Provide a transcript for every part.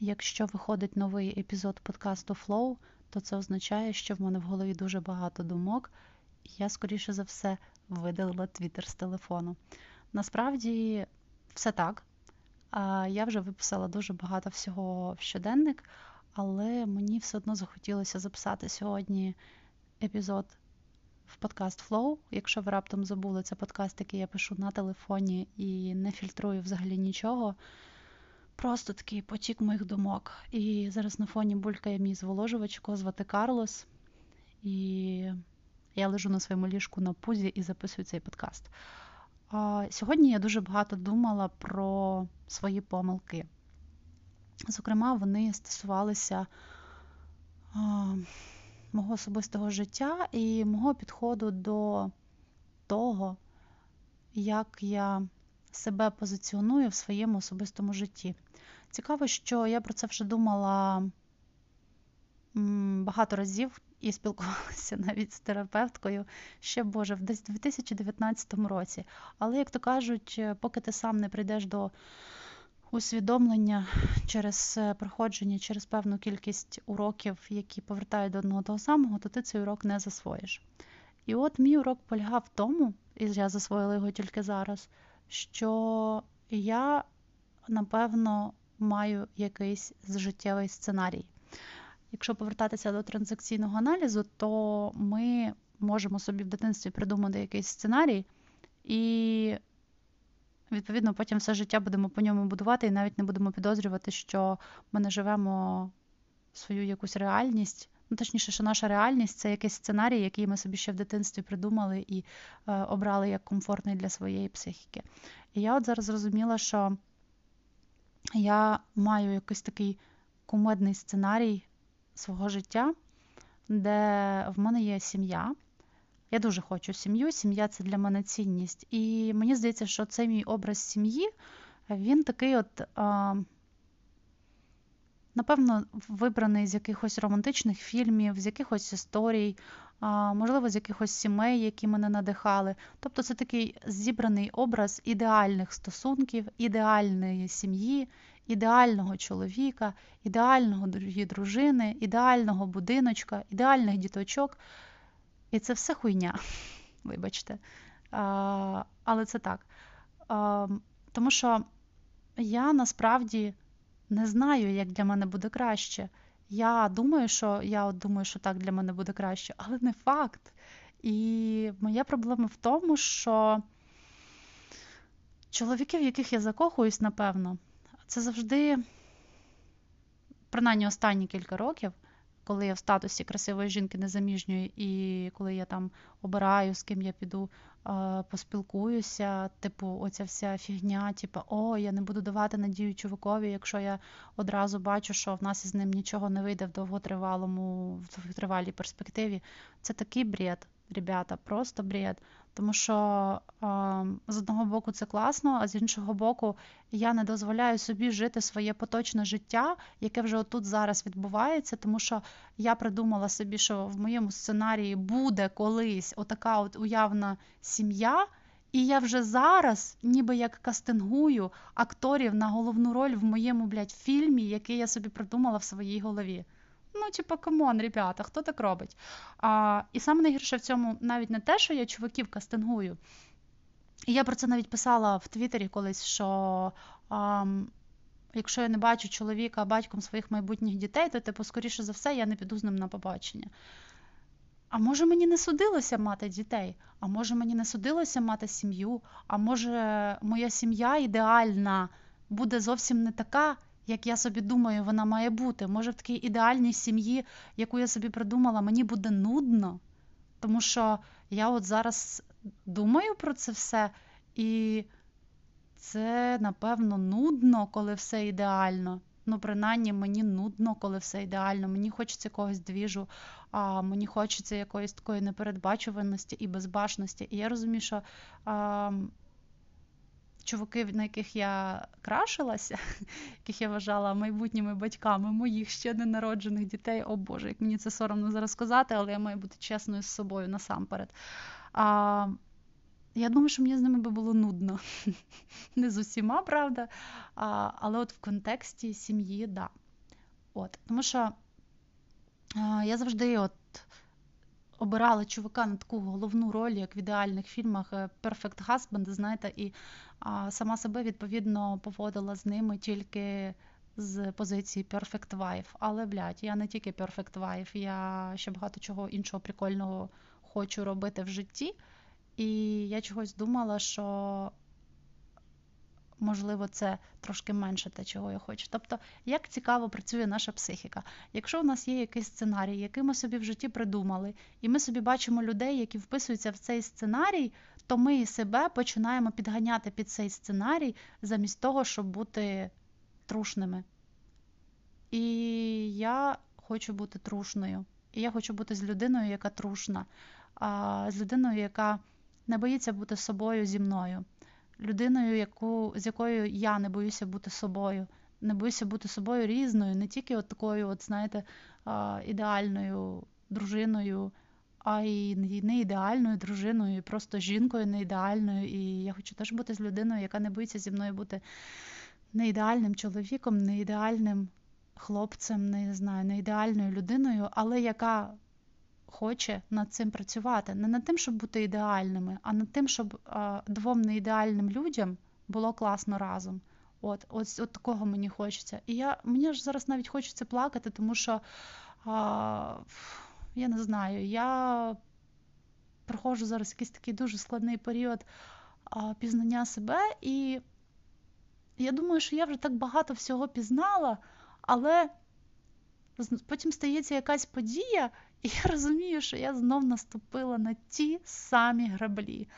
Якщо виходить новий епізод подкасту Flow, то це означає, що в мене в голові дуже багато думок, і я, скоріше за все, видалила твіттер з телефону. Насправді, все так. Я вже виписала дуже багато всього в щоденник, але мені все одно захотілося записати сьогодні епізод в подкаст Flow. Якщо ви раптом забули, це подкаст, який я пишу на телефоні і не фільтрую взагалі нічого. Просто такий потік моїх думок. І зараз на фоні булькає мій зволожувач, якого звати Карлос. І я лежу на своєму ліжку на пузі і записую цей подкаст. Сьогодні я дуже багато думала про свої помилки. Зокрема, вони стосувалися мого особистого життя і мого підходу до того, як я себе позиціоную в своєму особистому житті. Цікаво, що я про це вже думала багато разів і спілкувалася навіть з терапевткою ще, десь в 2019 році. Але, як то кажуть, поки ти сам не прийдеш до усвідомлення через проходження, через певну кількість уроків, які повертають до одного того самого, то ти цей урок не засвоїш. І от мій урок полягав в тому, і я засвоїла його тільки зараз, що я, напевно, маю якийсь життєвий сценарій. Якщо повертатися до транзакційного аналізу, то ми можемо собі в дитинстві придумати якийсь сценарій і, відповідно, потім все життя будемо по ньому будувати і навіть не будемо підозрювати, що ми не живемо свою якусь реальність. Ну, точніше, що наша реальність – це якийсь сценарій, який ми собі ще в дитинстві придумали і обрали як комфортний для своєї психіки. І я от зараз зрозуміла, що я маю якийсь такий кумедний сценарій свого життя, де в мене є сім'я. Я дуже хочу сім'ю, сім'я – це для мене цінність. І мені здається, що цей мій образ сім'ї, він такий от... напевно, вибраний з якихось романтичних фільмів, з якихось історій, можливо, з якихось сімей, які мене надихали. Тобто це такий зібраний образ ідеальних стосунків, ідеальної сім'ї, ідеального чоловіка, ідеальної дружини, ідеального будиночка, ідеальних діточок. І це все хуйня, вибачте. Але це так. Тому що я насправді... не знаю, як для мене буде краще. Я думаю, що так для мене буде краще, але не факт. І моя проблема в тому, що чоловіки, в яких я закохуюсь, напевно, це завжди, принаймні останні кілька років, коли я в статусі красивої жінки незаміжньої і коли я там обираю, з ким я піду, поспілкуюся, типу, оця вся фігня, типу, я не буду давати надію чувакові, якщо я одразу бачу, що в нас із ним нічого не вийде в довготривалій перспективі. Це такий бред, ребята, просто бред. Тому що з одного боку це класно, а з іншого боку я не дозволяю собі жити своє поточне життя, яке вже отут зараз відбувається, тому що я придумала собі, що в моєму сценарії буде колись отака от уявна сім'я, і я вже зараз ніби як кастингую акторів на головну роль в моєму, фільмі, який я собі придумала в своїй голові. Ну, камон, ребята, хто так робить? І саме найгірше в цьому навіть не те, що я чуваків кастингую. І я про це навіть писала в Твіттері колись, що якщо я не бачу чоловіка батьком своїх майбутніх дітей, то, скоріше за все, я не піду з ним на побачення. А може мені не судилося мати дітей? А може мені не судилося мати сім'ю? А може моя сім'я ідеальна буде зовсім не така, як я собі думаю, вона має бути. Може, в такій ідеальній сім'ї, яку я собі придумала, мені буде нудно? Тому що я от зараз думаю про це все, і це, напевно, нудно, коли все ідеально. Ну, принаймні, мені нудно, коли все ідеально. Мені хочеться якогось двіжу, мені хочеться якоїсь такої непередбачуваності і безбашності. І я розумію, що... чуваки, на яких я крашилася, яких я вважала майбутніми батьками моїх ще ненароджених дітей, о Боже, як мені це соромно зараз сказати, але я маю бути чесною з собою насамперед. Я думаю, що мені з ними би було нудно. Не з усіма, правда, але от в контексті сім'ї, да. От, тому що я завжди обирала чувака на таку головну роль, як в ідеальних фільмах Perfect Husband, знаєте, і сама себе, відповідно, поводила з ними тільки з позиції Perfect Wife. Але, блядь, я не тільки Perfect Wife, я ще багато чого іншого прикольного хочу робити в житті. І я чогось думала, що, можливо, це трошки менше те, чого я хочу. Тобто, як цікаво працює наша психіка. Якщо у нас є якийсь сценарій, який ми собі в житті придумали, і ми собі бачимо людей, які вписуються в цей сценарій, то ми і себе починаємо підганяти під цей сценарій, замість того, щоб бути трушними. І я хочу бути трушною. І я хочу бути з людиною, яка трушна. З людиною, яка не боїться бути собою зі мною. Людиною, з якою я не боюся бути собою. Не боюся бути собою різною, не тільки такою, знаєте, ідеальною дружиною, а й не ідеальною дружиною, просто жінкою не ідеальною. І я хочу теж бути з людиною, яка не боїться зі мною бути не ідеальним чоловіком, не ідеальним хлопцем, не знаю, не ідеальною людиною, але яка хоче над цим працювати. Не над тим, щоб бути ідеальними, а над тим, щоб двом неідеальним людям було класно разом. От такого мені хочеться. І мені ж зараз навіть хочеться плакати, тому що, я не знаю, я проходжу зараз якийсь такий дуже складний період пізнання себе, і я думаю, що я вже так багато всього пізнала, але потім стається якась подія, і я розумію, що я знов наступила на ті самі граблі.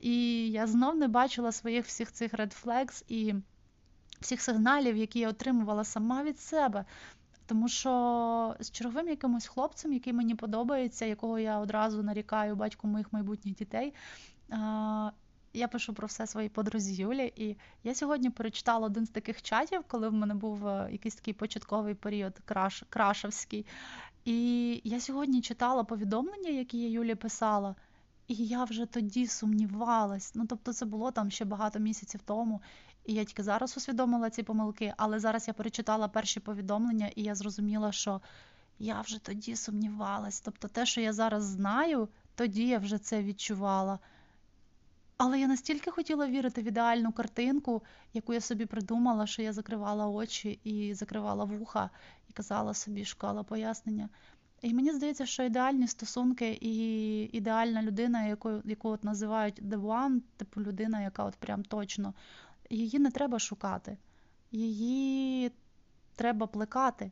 І я знов не бачила своїх всіх цих red flags і всіх сигналів, які я отримувала сама від себе. Тому що з черговим якимось хлопцем, який мені подобається, якого я одразу нарікаю батьку моїх майбутніх дітей, я пишу про все своїй подрузі Юлі, і я сьогодні перечитала один з таких чатів, коли в мене був якийсь такий початковий період крашовський. І я сьогодні читала повідомлення, які я Юлі писала, і я вже тоді сумнівалась. Тобто це було там ще багато місяців тому, і я тільки зараз усвідомила ці помилки, але зараз я перечитала перші повідомлення, і я зрозуміла, що я вже тоді сумнівалась. Тобто те, що я зараз знаю, тоді я вже це відчувала. Але я настільки хотіла вірити в ідеальну картинку, яку я собі придумала, що я закривала очі і закривала вуха, і казала собі, шукала пояснення. І мені здається, що ідеальні стосунки і ідеальна людина, яку от називають the one, типу людина, яка от прям точно, її не треба шукати, її треба плекати.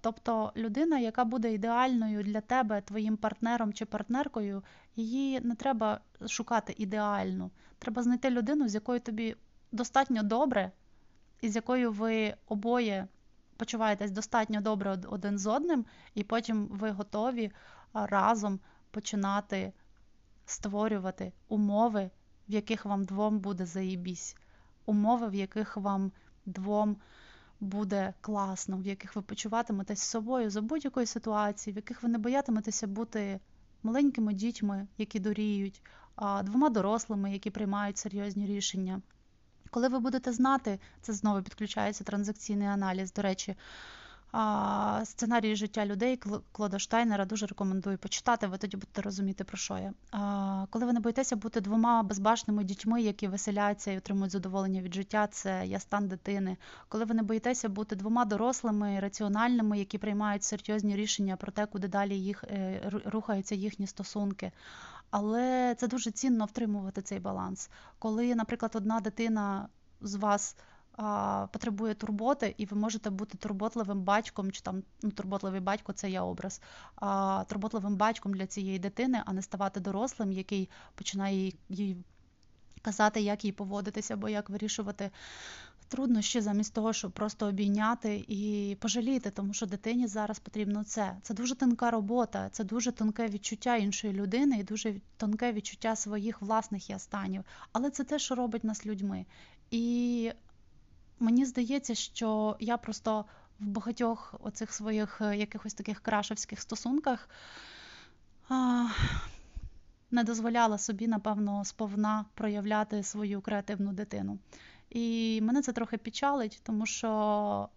Тобто людина, яка буде ідеальною для тебе, твоїм партнером чи партнеркою, її не треба шукати ідеальну. Треба знайти людину, з якою тобі достатньо добре, і з якою ви обоє почуваєтесь достатньо добре один з одним, і потім ви готові разом починати створювати умови, в яких вам двом буде заєбісь. Умови, в яких вам двом буде класно, в яких ви почуватиметесь з собою за будь-якої ситуації, в яких ви не боятиметеся бути маленькими дітьми, які доріють, двома дорослими, які приймають серйозні рішення. Коли ви будете знати, це знову підключається транзакційний аналіз, до речі, сценарії життя людей Клода Штайнера дуже рекомендую почитати, ви тоді будете розуміти, про що я. Коли ви не боїтеся бути двома безбашними дітьми, які веселяться і отримують задоволення від життя, це я стан дитини. Коли ви не боїтеся бути двома дорослими, раціональними, які приймають серйозні рішення про те, куди далі рухаються їхні стосунки. Але це дуже цінно втримувати цей баланс. Коли, наприклад, одна дитина з вас потребує турботи, і ви можете бути турботливим батьком, чи там турботливий батько, це я образ, турботливим батьком для цієї дитини, а не ставати дорослим, який починає їй казати, як їй поводитися, або як вирішувати труднощі, замість того, щоб просто обійняти і пожаліти, тому що дитині зараз потрібно це. Це дуже тонка робота, це дуже тонке відчуття іншої людини і дуже тонке відчуття своїх власних я-станів. Але це те, що робить нас людьми. І мені здається, що я просто в багатьох оцих своїх якихось таких крашовських стосунках не дозволяла собі, напевно, сповна проявляти свою креативну дитину. І мене це трохи печалить, тому що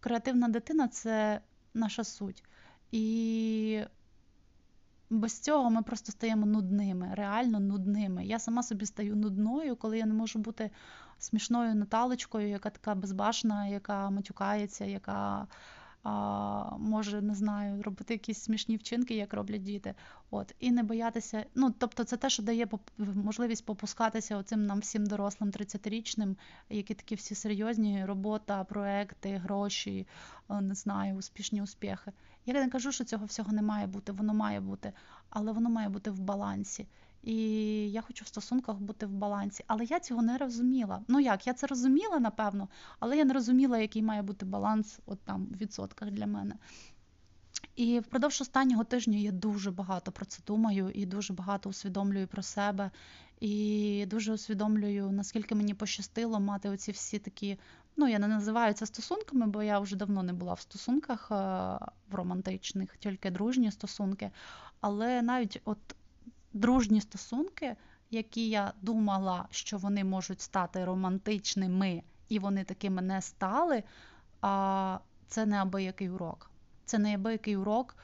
креативна дитина – це наша суть. І без цього ми просто стаємо нудними, реально нудними. Я сама собі стаю нудною, коли я не можу бути смішною Наталочкою, яка така безбашна, яка матюкається, яка може, не знаю, робити якісь смішні вчинки, як роблять діти. От. І не боятися. Ну, тобто це те, що дає можливість попускатися оцим нам всім дорослим 30-річним, які такі всі серйозні, робота, проекти, гроші, не знаю, успішні успіхи. Я не кажу, що цього всього не має бути, воно має бути, але воно має бути в балансі. І я хочу в стосунках бути в балансі. Але я цього не розуміла. Ну як, я це розуміла, напевно, але я не розуміла, який має бути баланс от там, в відсотках для мене. І впродовж останнього тижня я дуже багато про це думаю, і дуже багато усвідомлюю про себе, і дуже усвідомлюю, наскільки мені пощастило мати оці всі такі, ну я не називаю це стосунками, бо я вже давно не була в стосунках в романтичних, тільки дружні стосунки, але навіть от дружні стосунки, які я думала, що вони можуть стати романтичними, і вони такими не стали, це неабиякий урок. Це неабиякий урок,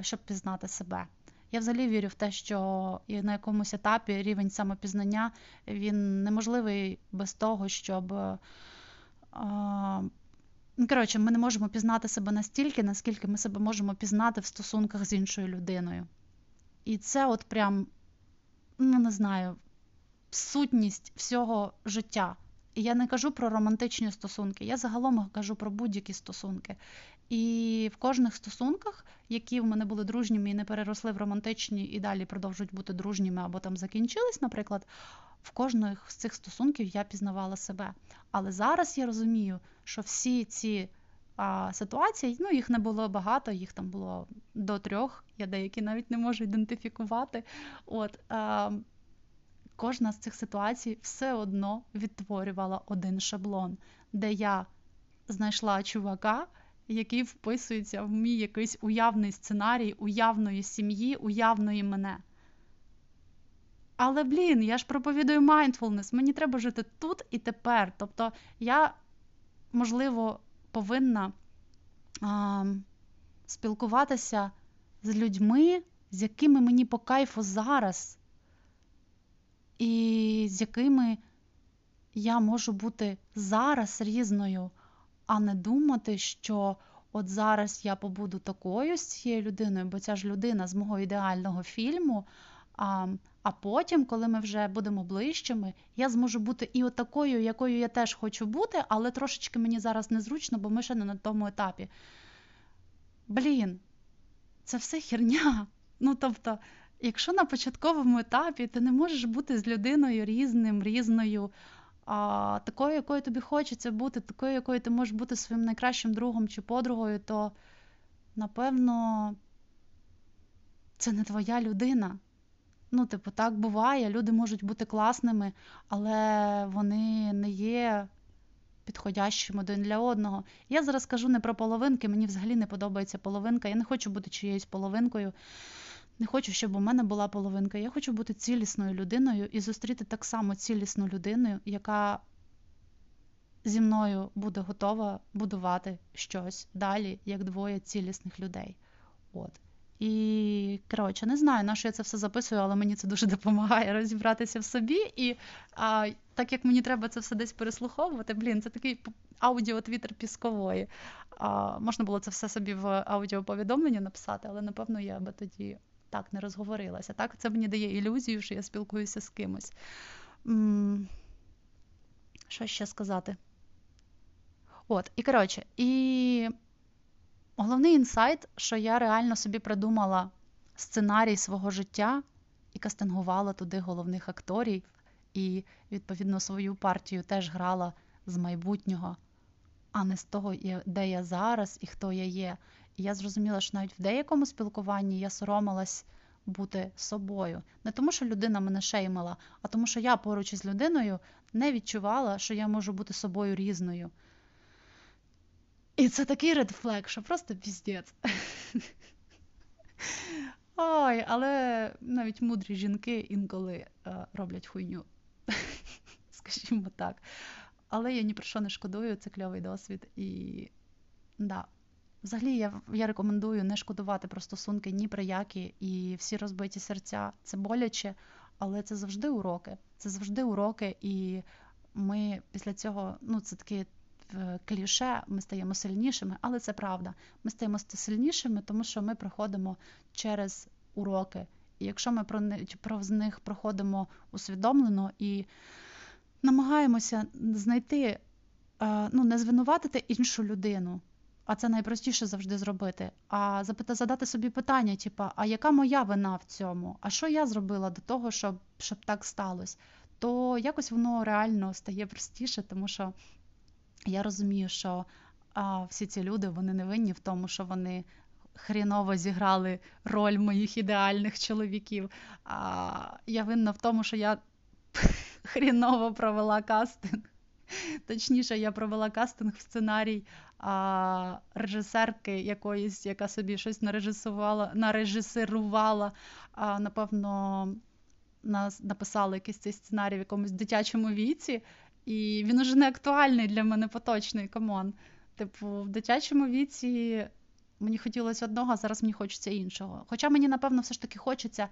щоб пізнати себе. Я взагалі вірю в те, що і на якомусь етапі рівень самопізнання, він неможливий без того, щоб... Коротше, ми не можемо пізнати себе настільки, наскільки ми себе можемо пізнати в стосунках з іншою людиною. І це от прям, ну не знаю, сутність всього життя. І я не кажу про романтичні стосунки, я загалом кажу про будь-які стосунки. І в кожних стосунках, які в мене були дружніми і не переросли в романтичні, і далі продовжують бути дружніми, або там закінчились, наприклад, в кожних з цих стосунків я пізнавала себе. Але зараз я розумію, що всі ці ситуації, ну їх не було багато, їх там було до 3, я деякі навіть не можу ідентифікувати. От, кожна з цих ситуацій все одно відтворювала один шаблон, де я знайшла чувака, який вписується в мій якийсь уявний сценарій, уявної сім'ї, уявної мене. Але, блін, я ж проповідую mindfulness, мені треба жити тут і тепер. Тобто я, можливо, повинна спілкуватися з людьми, з якими мені по кайфу зараз, і з якими я можу бути зараз різною, а не думати, що от зараз я побуду такою з цією людиною, бо ця ж людина з мого ідеального фільму, а потім, коли ми вже будемо ближчими, я зможу бути і отакою, якою я теж хочу бути, але трошечки мені зараз незручно, бо ми ще не на тому етапі. Блін, це все херня. Ну, тобто, якщо на початковому етапі ти не можеш бути з людиною різним, різною, такою, якою тобі хочеться бути, такою, якою ти можеш бути своїм найкращим другом чи подругою, то, напевно, це не твоя людина. Ну, типу, так буває, люди можуть бути класними, але вони не є підходящим один для одного. Я зараз кажу не про половинки, мені взагалі не подобається половинка, я не хочу бути чиєюсь половинкою, не хочу, щоб у мене була половинка. Я хочу бути цілісною людиною і зустріти так само цілісну людину, яка зі мною буде готова будувати щось далі, як двоє цілісних людей. От. І, коротше, не знаю, на що я це все записую, але мені це дуже допомагає розібратися в собі. І так як мені треба це все десь переслуховувати, блін, це такий аудіо-твіттер Піскової. Можна було це все собі в аудіоповідомлення написати, але, напевно, я би тоді так не розговорилася. Так, це мені дає ілюзію, що я спілкуюся з кимось. Що ще сказати? От, і, коротше, і... Головний інсайт, що я реально собі придумала сценарій свого життя і кастингувала туди головних акторів і, відповідно, свою партію теж грала з майбутнього, а не з того, де я зараз і хто я є. І я зрозуміла, що навіть в деякому спілкуванні я соромилась бути собою. Не тому, що людина мене шеймила, а тому, що я поруч із людиною не відчувала, що я можу бути собою різною. І це такий редфлег, що просто піздець. Ой, але навіть мудрі жінки інколи роблять хуйню. Скажімо так. Але я ні про що не шкодую, це кльовий досвід. І Да. Взагалі я рекомендую не шкодувати про стосунки ні про які, і всі розбиті серця. Це боляче, але це завжди уроки. Це завжди уроки, і ми після цього, ну це таке кліше, ми стаємо сильнішими, але це правда. Ми стаємо сильнішими, тому що ми проходимо через уроки. І якщо ми про них проходимо усвідомлено і намагаємося знайти, ну не звинуватити іншу людину, а це найпростіше завжди зробити, а задати собі питання, типа, а яка моя вина в цьому? А що я зробила до того, щоб так сталося? То якось воно реально стає простіше, тому що я розумію, що всі ці люди, вони не винні в тому, що вони хріново зіграли роль моїх ідеальних чоловіків. А я винна в тому, що я хріново провела кастинг. Точніше, я провела кастинг в сценарій режисерки якоїсь, яка собі щось нарежисирувала. Напевно, написала якийсь цей сценарій в якомусь дитячому віці, і він уже не актуальний для мене поточний, камон. Типу, в дитячому віці мені хотілося одного, а зараз мені хочеться іншого. Хоча мені, напевно, все ж таки хочеться,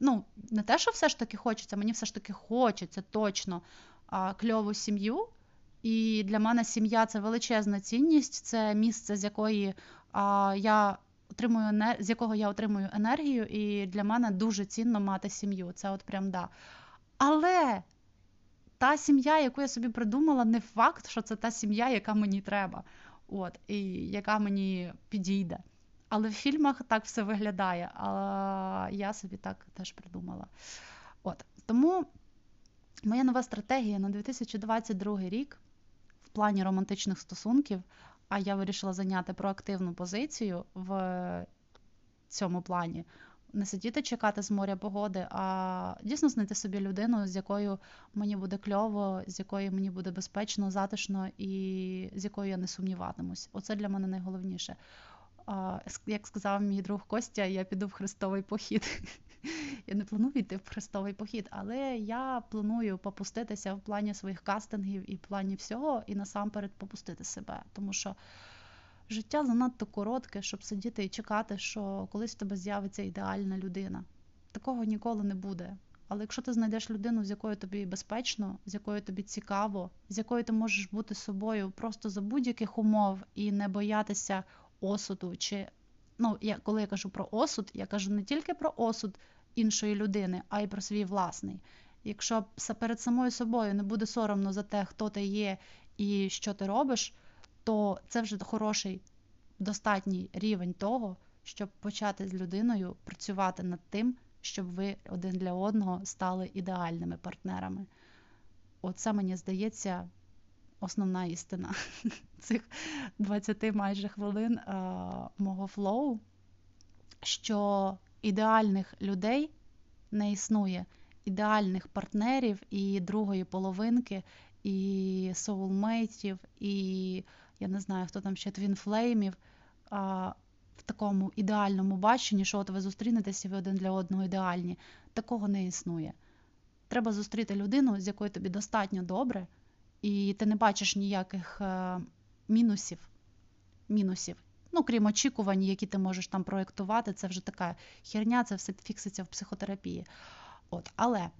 ну, не те, що все ж таки хочеться, мені все ж таки хочеться точно кльову сім'ю. І для мене сім'я – це величезна цінність, це місце, з якого я отримую енергію, і для мене дуже цінно мати сім'ю. Це от прям да. Але та сім'я, яку я собі придумала, не факт, що це та сім'я, яка мені треба, от, і яка мені підійде. Але в фільмах так все виглядає, а я собі так теж придумала. От. Тому моя нова стратегія на 2022 рік в плані романтичних стосунків, а я вирішила зайняти проактивну позицію в цьому плані. Не сидіти чекати з моря погоди, а дійсно знайти собі людину, з якою мені буде кльово, з якою мені буде безпечно, затишно і з якою я не сумніватимусь. Оце для мене найголовніше. Як сказав мій друг Костя, я піду в хрестовий похід. Я не планую йти в хрестовий похід, але я планую попуститися в плані своїх кастингів і в плані всього, і насамперед попустити себе. Тому що життя занадто коротке, щоб сидіти і чекати, що колись в тебе з'явиться ідеальна людина. Такого ніколи не буде. Але якщо ти знайдеш людину, з якою тобі безпечно, з якою тобі цікаво, з якою ти можеш бути собою просто за будь-яких умов і не боятися осуду, чи, ну, коли я кажу про осуд, я кажу не тільки про осуд іншої людини, а й про свій власний. Якщо перед самою собою не буде соромно за те, хто ти є і що ти робиш, то це вже хороший, достатній рівень того, щоб почати з людиною працювати над тим, щоб ви один для одного стали ідеальними партнерами. Оце, мені здається, основна істина цих 20 майже хвилин мого флоу, що ідеальних людей не існує, ідеальних партнерів і другої половинки, і соулмейтів, і я не знаю, хто там ще, твінфлеймів, в такому ідеальному баченні, що от ви зустрінетеся, ви один для одного ідеальні. Такого не існує. Треба зустріти людину, з якою тобі достатньо добре, і ти не бачиш ніяких мінусів. Ну, крім очікувань, які ти можеш там проєктувати, це вже така херня, це все фікситься в психотерапії. От, але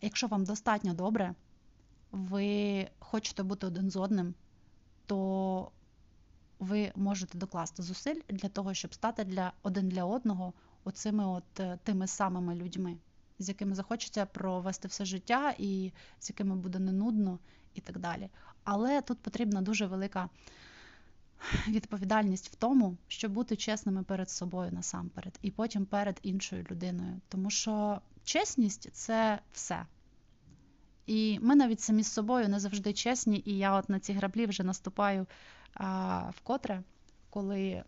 якщо вам достатньо добре, ви хочете бути один з одним, то ви можете докласти зусиль для того, щоб стати один для одного оцими от тими самими людьми, з якими захочеться провести все життя і з якими буде не нудно і так далі. Але тут потрібна дуже велика відповідальність в тому, щоб бути чесними перед собою насамперед і потім перед іншою людиною. Тому що чесність – це все. І ми навіть самі з собою не завжди чесні, і я от на ці граблі вже наступаю вкотре, коли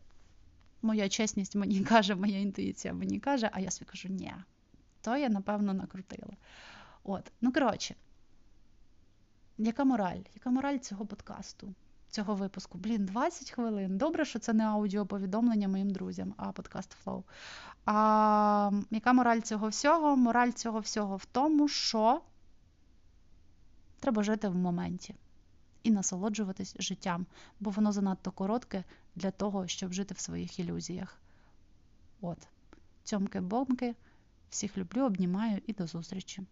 моя чесність мені каже, моя інтуїція мені каже, а я собі кажу, ні, то я, напевно, накрутила. От, ну, коротше, яка мораль? Яка мораль цього подкасту, цього випуску? 20 хвилин. Добре, що це не аудіоповідомлення моїм друзям, а подкаст Flow. Яка мораль цього всього? Мораль цього всього в тому, що треба жити в моменті. і насолоджуватись життям, бо воно занадто коротке для того, щоб жити в своїх ілюзіях. От. Цьомки-бомки. Всіх люблю, обнімаю і до зустрічі.